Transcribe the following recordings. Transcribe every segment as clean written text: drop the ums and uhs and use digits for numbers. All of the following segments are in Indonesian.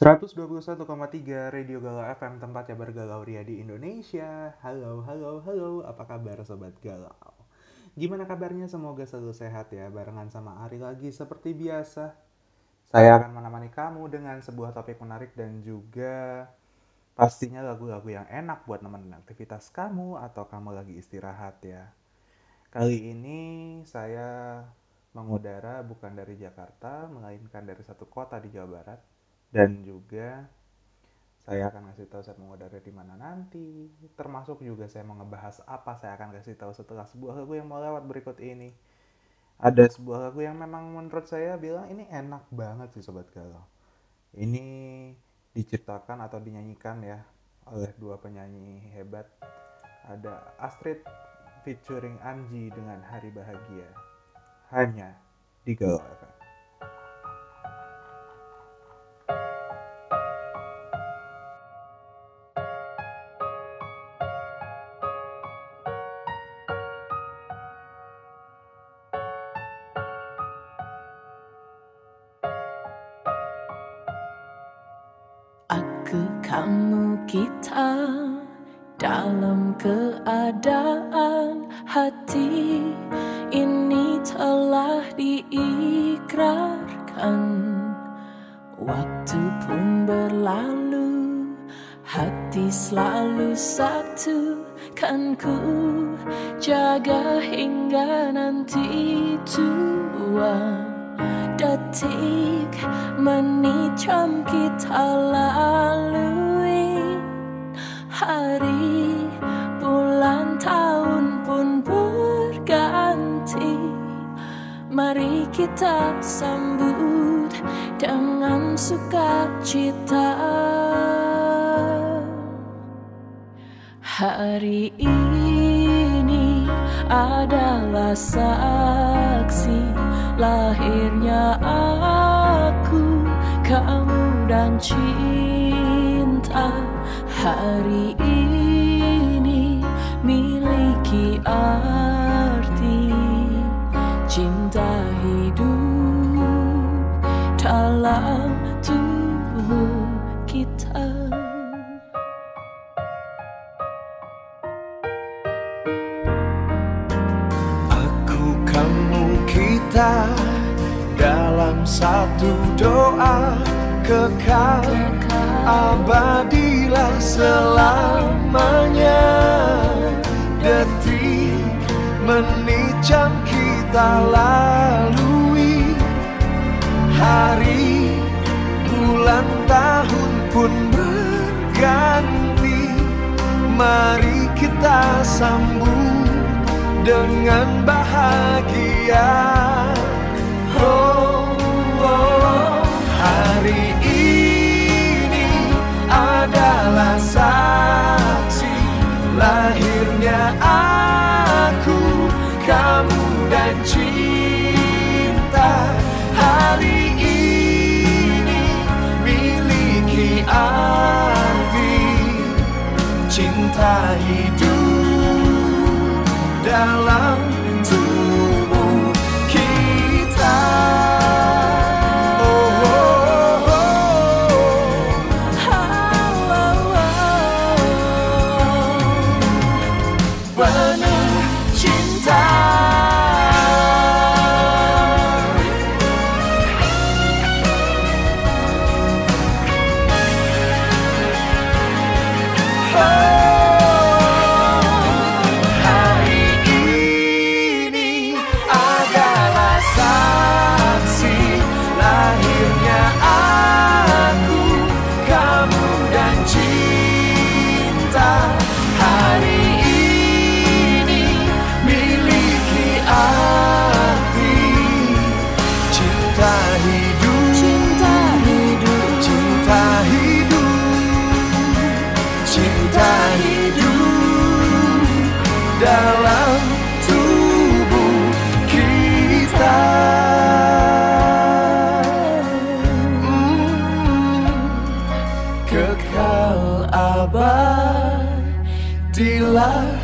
121,3 Radio Galau FM, tempatnya bergalau ria di Indonesia. Halo, halo, halo, apa kabar Sobat Galau? Gimana kabarnya? Semoga selalu sehat ya, barengan sama Ari lagi seperti biasa. Saya akan menemani kamu dengan sebuah topik menarik dan juga pastinya lagu-lagu yang enak buat nemenin aktivitas kamu atau kamu lagi istirahat ya. Kali ini saya mengudara bukan dari Jakarta, melainkan dari satu kota di Jawa Barat. Dan juga saya akan kasih tahu saya mengudara di mana nanti. Termasuk juga saya mau ngebahas apa saya akan kasih tahu setelah sebuah lagu yang mau lewat berikut ini. Ada sebuah lagu yang memang menurut saya bilang ini enak banget sih Sobat Galau. Ini diciptakan atau dinyanyikan ya oleh dua penyanyi hebat. Ada Astrid featuring Anji dengan Hari Bahagia. Hanya di Galau FM. Kamu kita dalam keadaan hati ini telah diikrarkan. Waktu pun berlalu, hati selalu satu. Kan ku jaga hingga nanti tua. Detik menit jam kita lalui, hari bulan tahun pun berganti. Mari kita sambut dengan sukacita hari ini. Adalah saksi lahirnya aku, kamu dan cinta. Hari ini miliki arti, cinta hidup dalam tubuh kita. Dalam satu doa kekal, abadilah selamanya. Detik menit jam kita lalui, hari bulan tahun pun berganti. Mari kita sambut dengan bahagia. Hari ini adalah saksi lahirnya aku, kamu dan cinta. Hari ini miliki arti, cinta hidup dalam.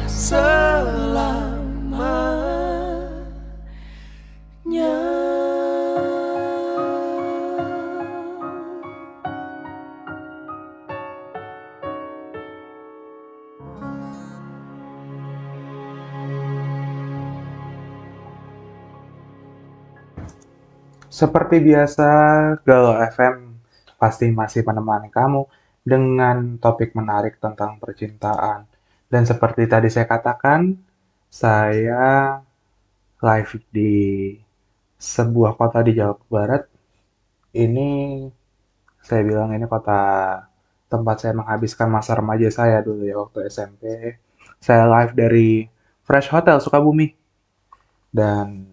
Selamanya. Seperti biasa, Galau FM pasti masih menemani kamu dengan topik menarik tentang percintaan. Dan seperti tadi saya katakan, saya live di sebuah kota di Jawa Barat. Ini saya bilang ini kota tempat saya menghabiskan masa remaja saya dulu ya, waktu SMP. Saya live dari Fresh Hotel Sukabumi. Dan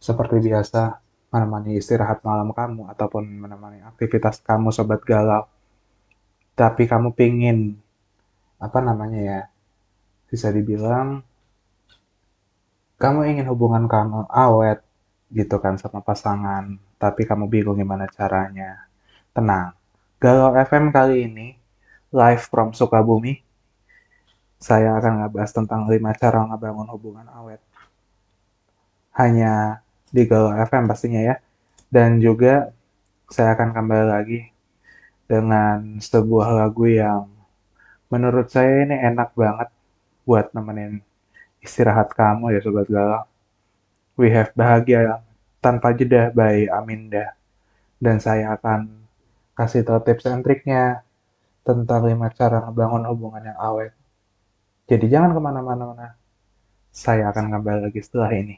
seperti biasa, menemani istirahat malam kamu ataupun menemani aktivitas kamu sobat galau. Tapi kamu pingin bisa dibilang kamu ingin hubungan kamu awet gitu kan sama pasangan, tapi kamu bingung gimana caranya. Tenang, Galau FM kali ini live from Sukabumi. Saya akan ngebahas tentang 5 cara ngebangun hubungan awet. Hanya di Galau FM pastinya ya. Dan juga saya akan kembali lagi dengan sebuah lagu yang menurut saya ini enak banget buat nemenin istirahat kamu ya sobat galau. We Have Bahagia Tanpa Jeda by Amanda. Dan saya akan kasih tau tips dan triknya tentang 5 cara ngebangun hubungan yang awet. Jadi jangan kemana-mana. Saya akan kembali lagi setelah ini.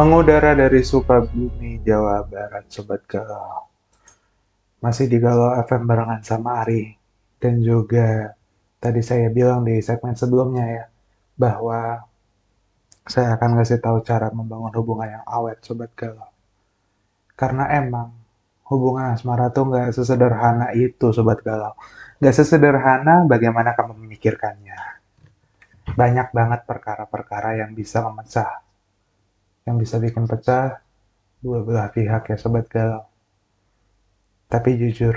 mengudara dari Sukabumi, Jawa Barat, Sobat Galau. Masih di Galau FM barengan sama Ari. Dan juga tadi saya bilang di segmen sebelumnya ya, bahwa saya akan ngasih tahu cara membangun hubungan yang awet, Sobat Galau. Karena emang hubungan asmara tuh gak sesederhana itu, Sobat Galau. Gak sesederhana bagaimana kamu memikirkannya. Banyak banget perkara-perkara yang bisa memecah. Yang bisa bikin pecah dua belah pihak ya, Sobat Galau. Tapi jujur,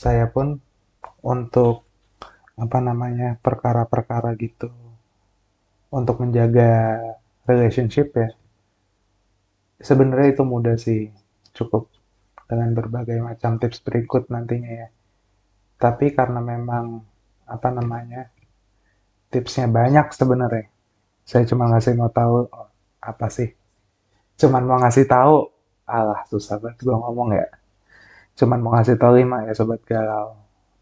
saya pun untuk perkara-perkara gitu, untuk menjaga relationship ya, sebenarnya itu mudah sih, cukup dengan berbagai macam tips berikut nantinya ya. Tapi karena memang tipsnya banyak sebenarnya, saya cuma mau ngasih tahu, susah banget gue ngomong ya. Cuman mau ngasih tahu 5 ya, Sobat Galau.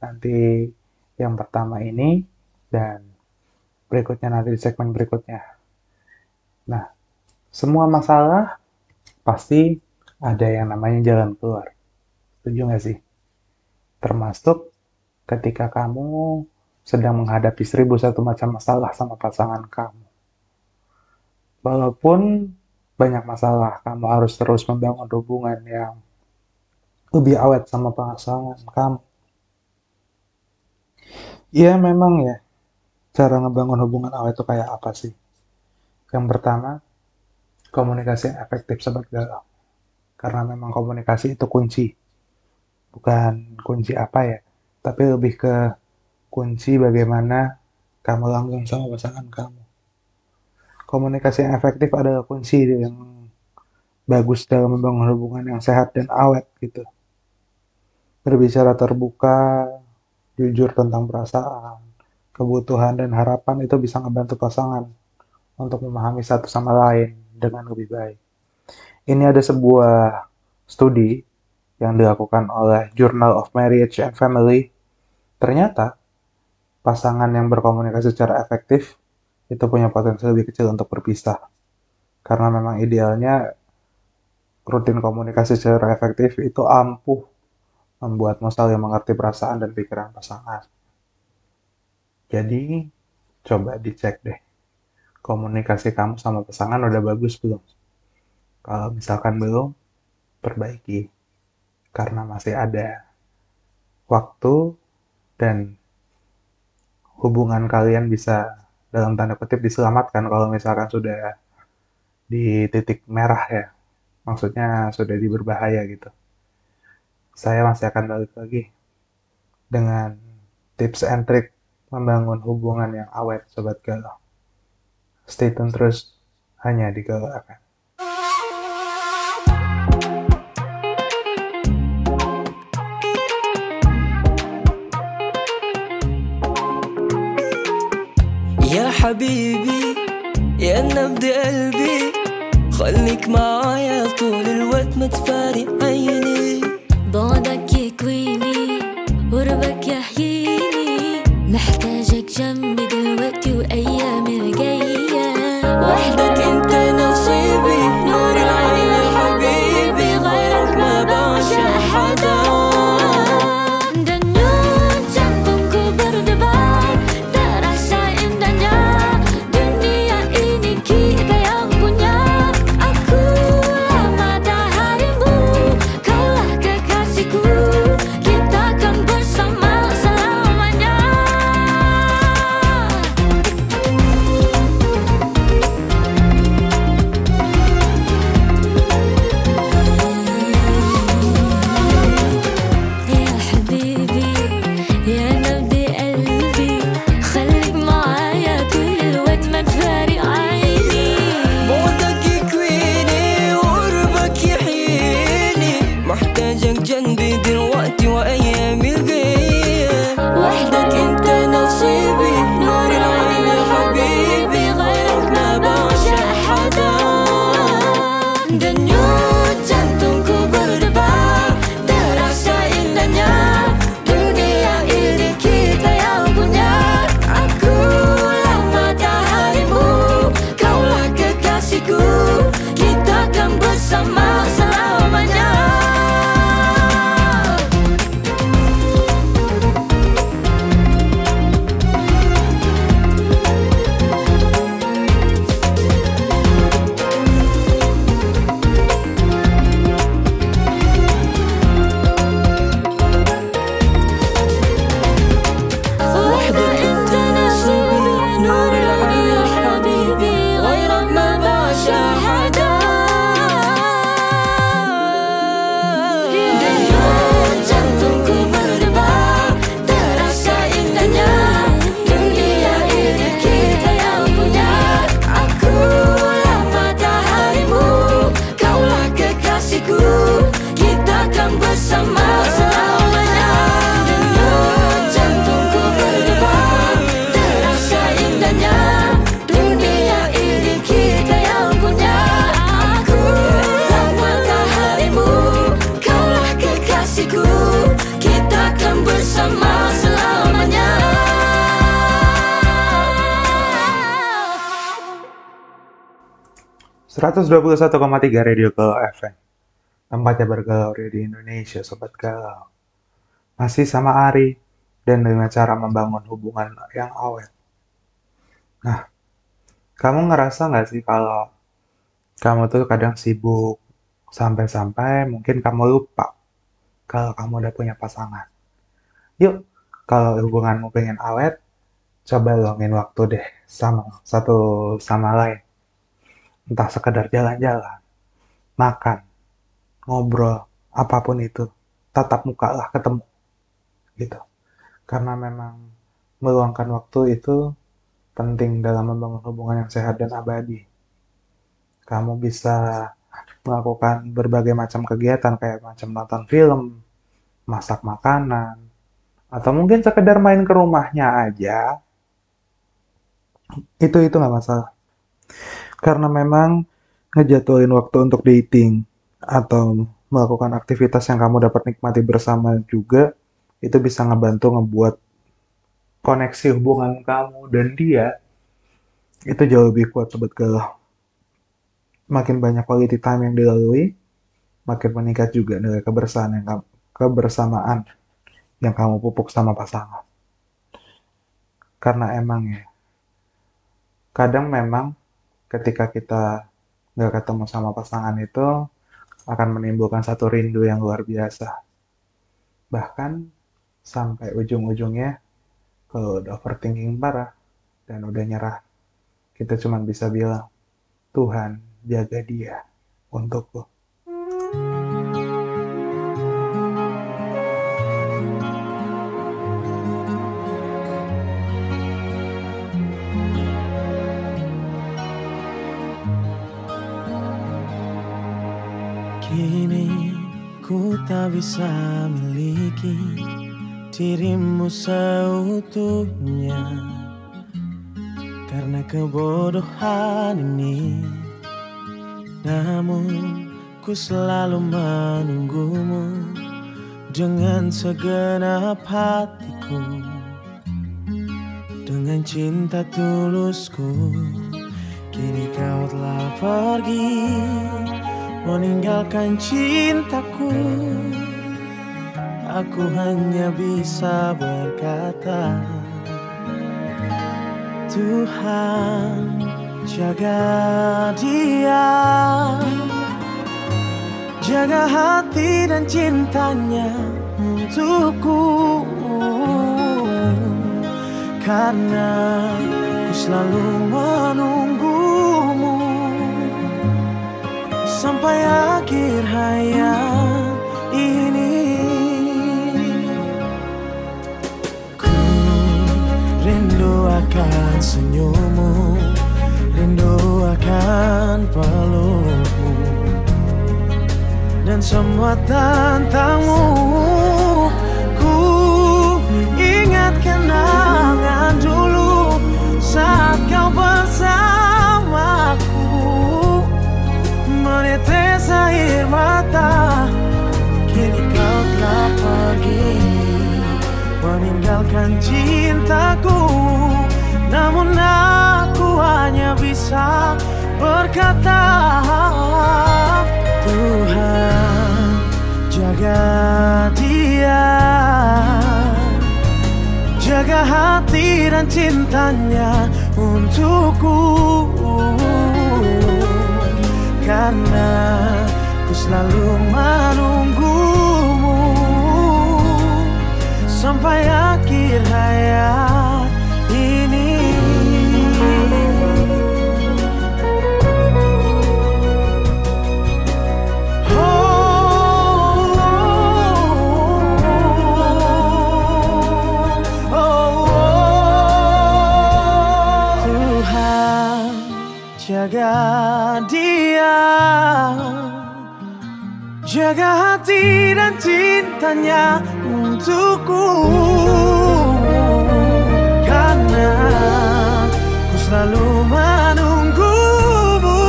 Nanti yang pertama ini dan berikutnya nanti di segmen berikutnya. Nah, semua masalah pasti ada yang namanya jalan keluar. Setuju nggak sih? Termasuk ketika kamu sedang menghadapi 1001 macam masalah sama pasangan kamu. Walaupun banyak masalah, kamu harus terus membangun hubungan yang lebih awet sama pasangan kamu. Iya memang ya, cara ngebangun hubungan awet itu kayak apa sih? Yang pertama, komunikasi yang efektif, Sobat Galau. Karena memang komunikasi itu kunci. Bukan kunci apa ya, tapi lebih ke kunci bagaimana kamu langgeng sama pasangan kamu. Komunikasi yang efektif adalah kunci yang bagus dalam membangun hubungan yang sehat dan awet gitu. Berbicara terbuka, jujur tentang perasaan, kebutuhan, dan harapan itu bisa membantu pasangan untuk memahami satu sama lain dengan lebih baik. Ini ada sebuah studi yang dilakukan oleh Journal of Marriage and Family. Ternyata, pasangan yang berkomunikasi secara efektif itu punya potensi lebih kecil untuk berpisah. Karena memang idealnya rutin komunikasi secara efektif itu ampuh membuatmu saling mengerti perasaan dan pikiran pasangan. Jadi, coba dicek deh. Komunikasi kamu sama pasangan udah bagus belum? Kalau misalkan belum, perbaiki. Karena masih ada waktu dan hubungan kalian bisa dalam tanda kutip diselamatkan kalau misalkan sudah di titik merah ya. Maksudnya sudah di berbahaya gitu. Saya masih akan balik lagi dengan tips and trick membangun hubungan yang awet, Sobat Galau. Stay tune terus hanya di Galau FM. Ya habibi, ya nabdi qalbi, khalik ma'aya طول الوقت ما تفارق عيني. بعدك يكويني وربك يحييني محتاجك جنبي دلوقتي وأيام الجاية وحدك انت نصيبي نور عيني حبيبي غيرك ما بعشق حدا ده النور جنبك وبرد بعض ده رشا إمدنا دنيا إنك إذا يغبنا أكو لما تهربو كلك كاسكو كنت 121,3 Radio Galau FM, tempatnya bergalau di Indonesia, Sobat Galau. Masih sama Ari, dan dengan cara membangun hubungan yang awet. Nah, kamu ngerasa gak sih kalau kamu tuh kadang sibuk, sampai-sampai mungkin kamu lupa kalau kamu udah punya pasangan. Yuk, kalau hubunganmu pengen awet, coba luangin waktu deh sama satu sama lain. Entah sekedar jalan-jalan, makan, ngobrol, apapun itu, tatap muka lah, ketemu, gitu. Karena memang meluangkan waktu itu penting dalam membangun hubungan yang sehat dan abadi. Kamu bisa melakukan berbagai macam kegiatan, kayak macam nonton film, masak makanan, atau mungkin sekedar main ke rumahnya aja. Itu nggak masalah. Karena memang ngejadwalin waktu untuk dating atau melakukan aktivitas yang kamu dapat nikmati bersama juga, itu bisa ngebantu ngebuat koneksi hubungan kamu dan dia itu jauh lebih kuat, Sobat Galau. Makin banyak quality time yang dilalui, makin meningkat juga nilai kebersamaan yang kamu pupuk sama pasangan. Karena emang ya, kadang memang ketika kita nggak ketemu sama pasangan itu akan menimbulkan satu rindu yang luar biasa. Bahkan sampai ujung-ujungnya kalau udah overthinking parah dan udah nyerah, kita cuma bisa bilang, Tuhan jaga dia untukku. Kini ku tak bisa miliki dirimu seutuhnya, karena kebodohan ini. Namun ku selalu menunggumu dengan segenap hatiku, dengan cinta tulusku. Kini kau telah pergi, meninggalkan cintaku. Aku hanya bisa berkata, Tuhan jaga dia, jaga hati dan cintanya untukku. Karena ku selalu menunggumu sampai akhir hayat ini. Ku rindu akan senyummu, rindu akan pelukmu, dan semua tentangmu. Ku ingat kenangan dulu saat kau bersamaku, menetes air mata. Kini kau telah pergi, meninggalkan cintaku. Namun aku hanya bisa berkata, Tuhan jaga dia, jaga hati dan cintanya untukku. Karena ku selalu menunggumu sampai akhir hayat ini. Jaga dia, jaga hati dan cintanya untukku. Karena ku selalu menunggumu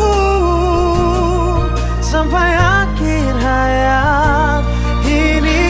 sampai akhir hayat ini.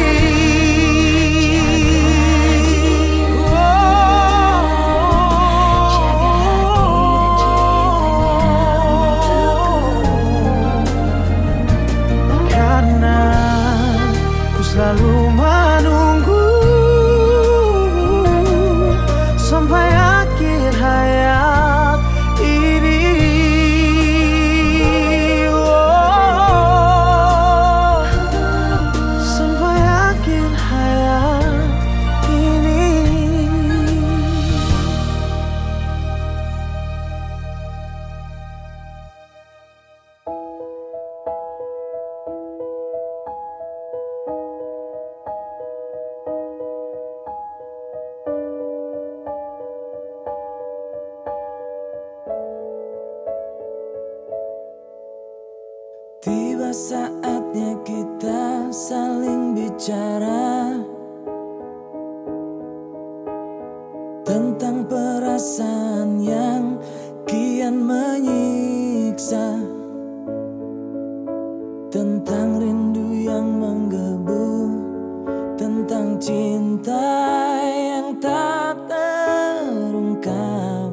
saatnya kita saling bicara tentang perasaan yang kian menyiksa, tentang rindu yang menggebu, tentang cinta yang tak terungkap.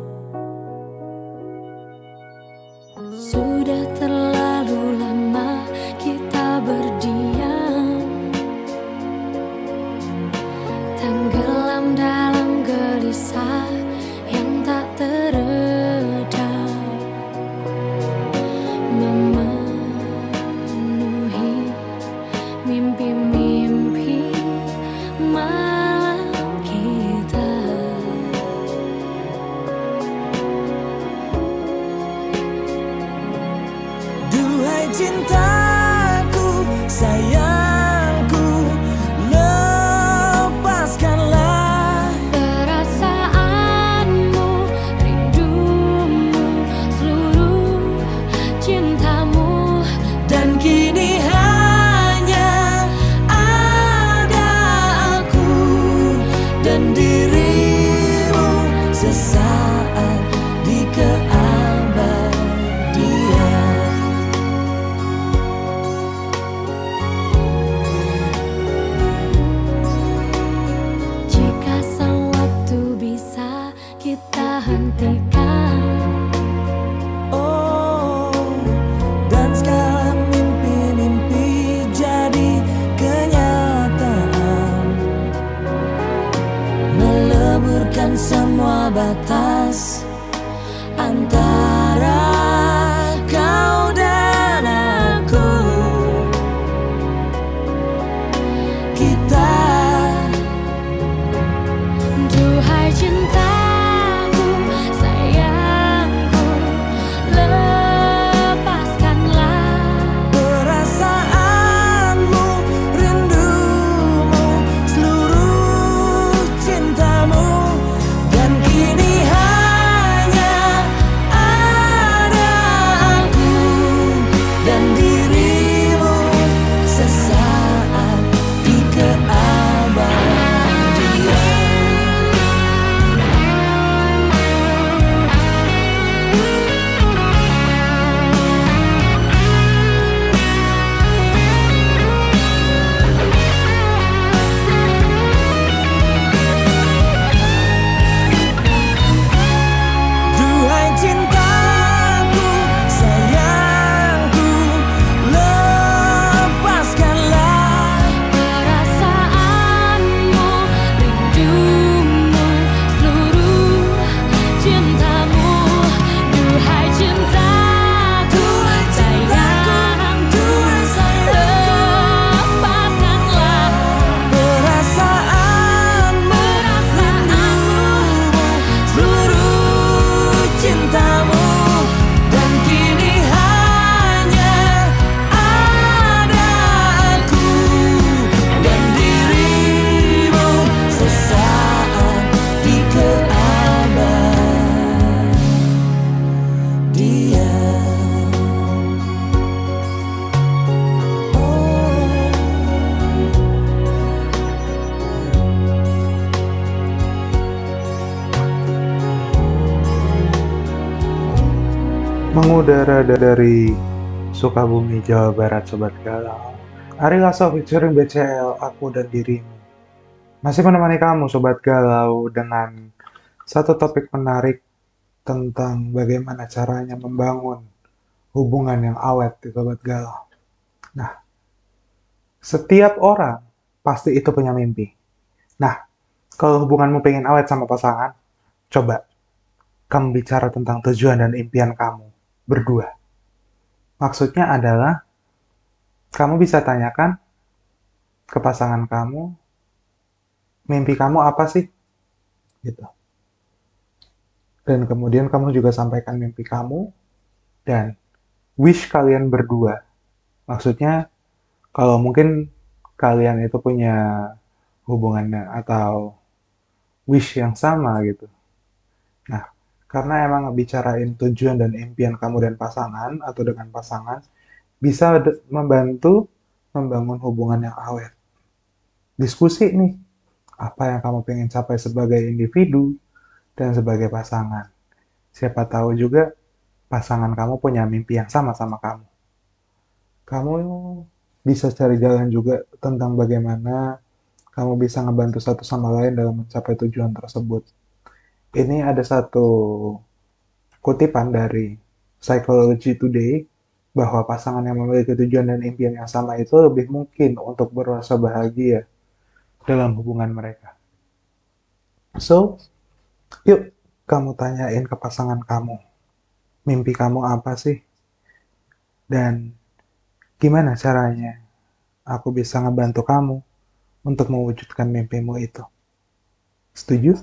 Sudah terlalu lama kita berdiam, tenggelam dalam gelisah yang tak teredam, memenuhi mimpi-mimpi malam kita. Duhai cintaku, sayang. Semua batas antara kau dan aku, kita. Duhai cintaku, sayangku, lepaskanlah perasaanmu, rindumu, seluruh cintamu. Mengudara dari Sukabumi, Jawa Barat, Sobat Galau. Ari Lasso featuring BCL, Aku dan Dirimu. Masih menemani kamu, Sobat Galau, dengan satu topik menarik tentang bagaimana caranya membangun hubungan yang awet, Sobat Galau. Nah, setiap orang pasti itu punya mimpi. Nah, kalau hubunganmu pengen awet sama pasangan, coba kamu bicara tentang tujuan dan impian kamu berdua. Maksudnya adalah kamu bisa tanyakan ke pasangan kamu, mimpi kamu apa sih? Gitu. Dan kemudian kamu juga sampaikan mimpi kamu dan wish kalian berdua. Maksudnya kalau mungkin kalian itu punya hubungannya atau wish yang sama gitu. Nah, karena emang ngebicarain tujuan dan impian kamu dan pasangan atau dengan pasangan bisa membantu membangun hubungan yang awet. Diskusi nih, apa yang kamu pengen capai sebagai individu dan sebagai pasangan. Siapa tahu juga pasangan kamu punya mimpi yang sama sama kamu. Kamu bisa cari jalan juga tentang bagaimana kamu bisa ngebantu satu sama lain dalam mencapai tujuan tersebut. Ini ada satu kutipan dari Psychology Today bahwa pasangan yang memiliki tujuan dan impian yang sama itu lebih mungkin untuk merasa bahagia dalam hubungan mereka. So, yuk kamu tanyain ke pasangan kamu, mimpi kamu apa sih? Dan gimana caranya aku bisa ngebantu kamu untuk mewujudkan mimpimu itu? Setuju?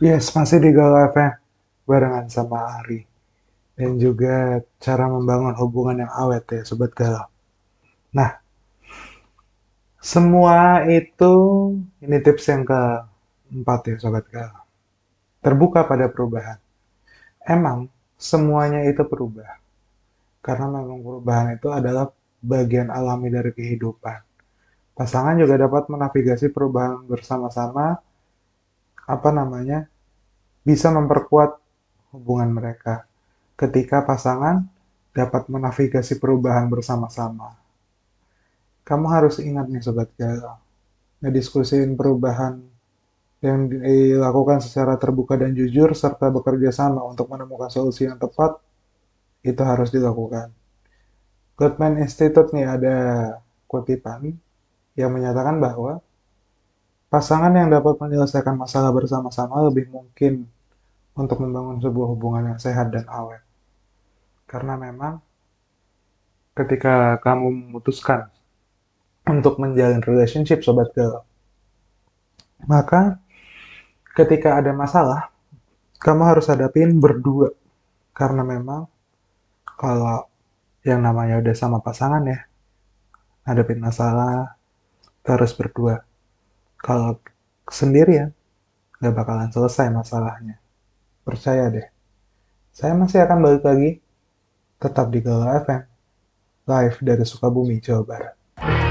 Yes, masih di Galau FM barengan sama Ari. Dan juga cara membangun hubungan yang awet ya Sobat Galau. Nah, semua itu, ini tips yang keempat ya Sobat Galau. Terbuka pada perubahan. Emang semuanya itu berubah. Karena memang perubahan itu adalah bagian alami dari kehidupan. Pasangan juga dapat menavigasi perubahan bersama-sama, bisa memperkuat hubungan mereka ketika pasangan dapat menavigasi perubahan bersama-sama. Kamu harus ingat nih Sobat Galau, ngediskusiin perubahan yang dilakukan secara terbuka dan jujur serta bekerja sama untuk menemukan solusi yang tepat, itu harus dilakukan. Gottman Institute nih ada kutipan yang menyatakan bahwa pasangan yang dapat menyelesaikan masalah bersama-sama lebih mungkin untuk membangun sebuah hubungan yang sehat dan awet. Karena memang ketika kamu memutuskan untuk menjalin relationship Sobat Galau, maka ketika ada masalah, kamu harus hadapin berdua. Karena memang kalau yang namanya udah sama pasangan ya, hadapin masalah terus berdua. Kalau sendirian, gak bakalan selesai masalahnya. Percaya deh. Saya masih akan balik lagi, tetap di Galau FM, live dari Sukabumi, Jawa Barat. Ooh.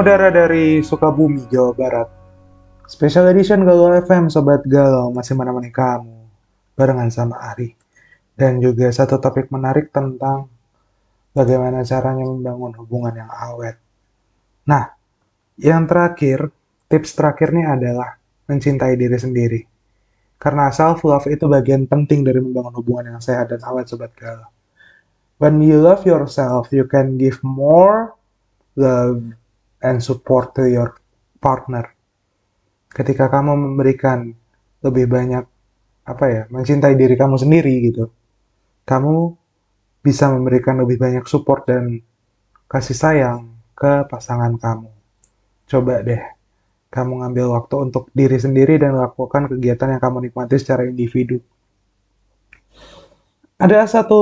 Mudara dari Sukabumi, Jawa Barat. Special Edition Galau FM, Sobat Galau masih menemani kamu barengan sama Ari. Dan juga satu topik menarik tentang bagaimana caranya membangun hubungan yang awet. Nah, yang terakhir, tips terakhirnya adalah mencintai diri sendiri. Karena self-love itu bagian penting dari membangun hubungan yang sehat dan awet, Sobat Galau. When you love yourself, you can give more love and support to your partner. Ketika kamu memberikan lebih banyak, mencintai diri kamu sendiri gitu, kamu bisa memberikan lebih banyak support dan kasih sayang ke pasangan kamu. Coba deh, kamu ngambil waktu untuk diri sendiri dan lakukan kegiatan yang kamu nikmati secara individu. Ada satu,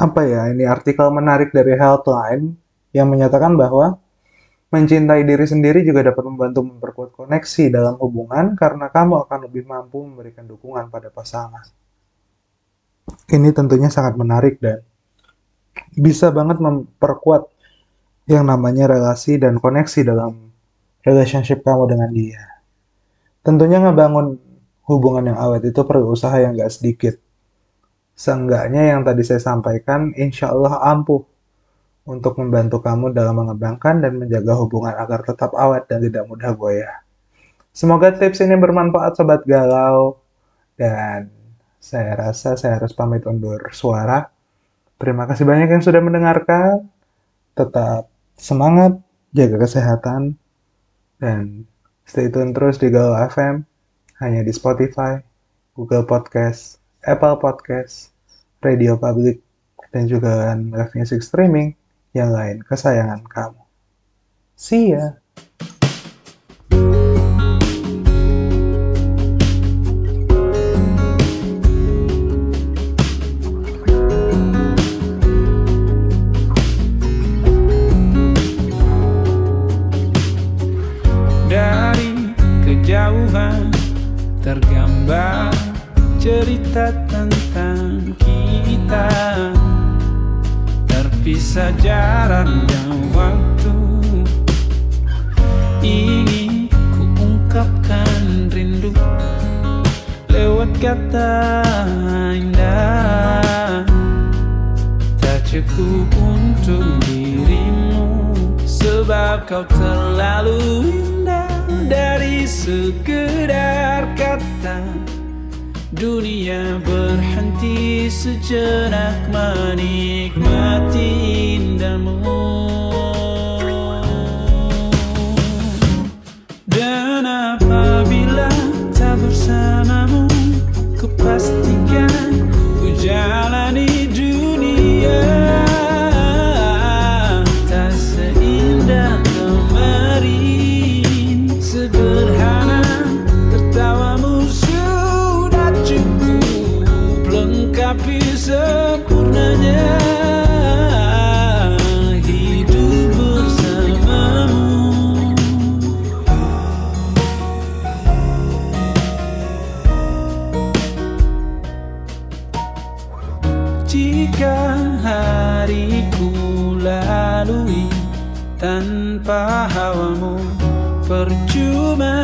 ini artikel menarik dari Healthline, yang menyatakan bahwa mencintai diri sendiri juga dapat membantu memperkuat koneksi dalam hubungan karena kamu akan lebih mampu memberikan dukungan pada pasangan. Ini tentunya sangat menarik dan bisa banget memperkuat yang namanya relasi dan koneksi dalam relationship kamu dengan dia. Tentunya ngebangun hubungan yang awet itu perlu usaha yang gak sedikit. Seenggaknya yang tadi saya sampaikan, insya Allah ampuh untuk membantu kamu dalam mengembangkan dan menjaga hubungan agar tetap awet dan tidak mudah goyah. Semoga tips ini bermanfaat, Sobat Galau. Dan saya rasa saya harus pamit undur suara. Terima kasih banyak yang sudah mendengarkan. Tetap semangat, jaga kesehatan, dan stay tune terus di Galau FM, hanya di Spotify, Google Podcast, Apple Podcast, Radio Public, dan juga live music streaming yang lain kesayangan kamu. See ya! Dari kejauhan tergambar cerita tentang kita, terpisah jarak dan waktu. Ingin ku ungkapkan rindu lewat kata indah, tak cukup untuk dirimu sebab kau terlalu indah dari sekedar kata. Dunia berhenti sejenak menikmati indahmu, dan apabila tak bersamamu, ku pastikan ku jalani dunia tak seindah kemarin. Sederhana tertawamu cukup lengkapi sempurnanya hidup bersamamu. Jika hariku lalui tanpa hawamu, percuma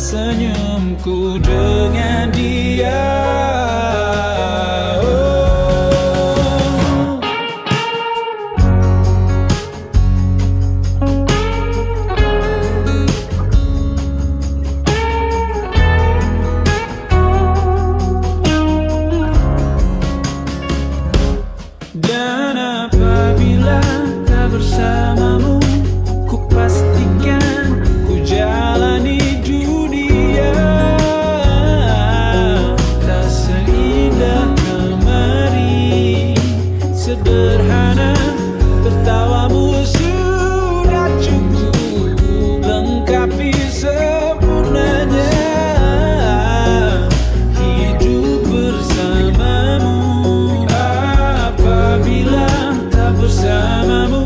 senyumku dengan dia. Oh. Dan apabila tak bersamamu, ku pastikan jalani dunia tak seindah kemarin. Sederhana tertawamu sudah cukup lengkapi sempurnanya hidup bersamamu. Apabila tak bersamamu,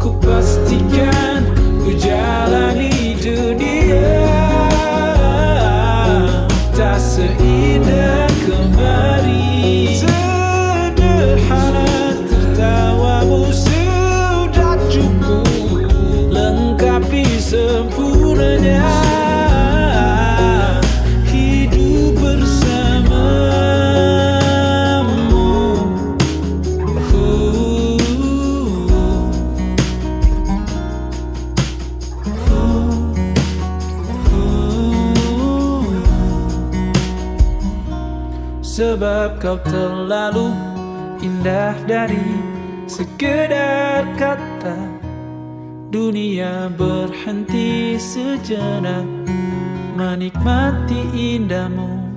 ku pastikan ku jalani dunia tak seindah kemarin. Sederhana tertawamu sudah cukup Sebab kau terlalu indah dari sekedar kata. Dunia berhenti sejenak menikmati indahmu.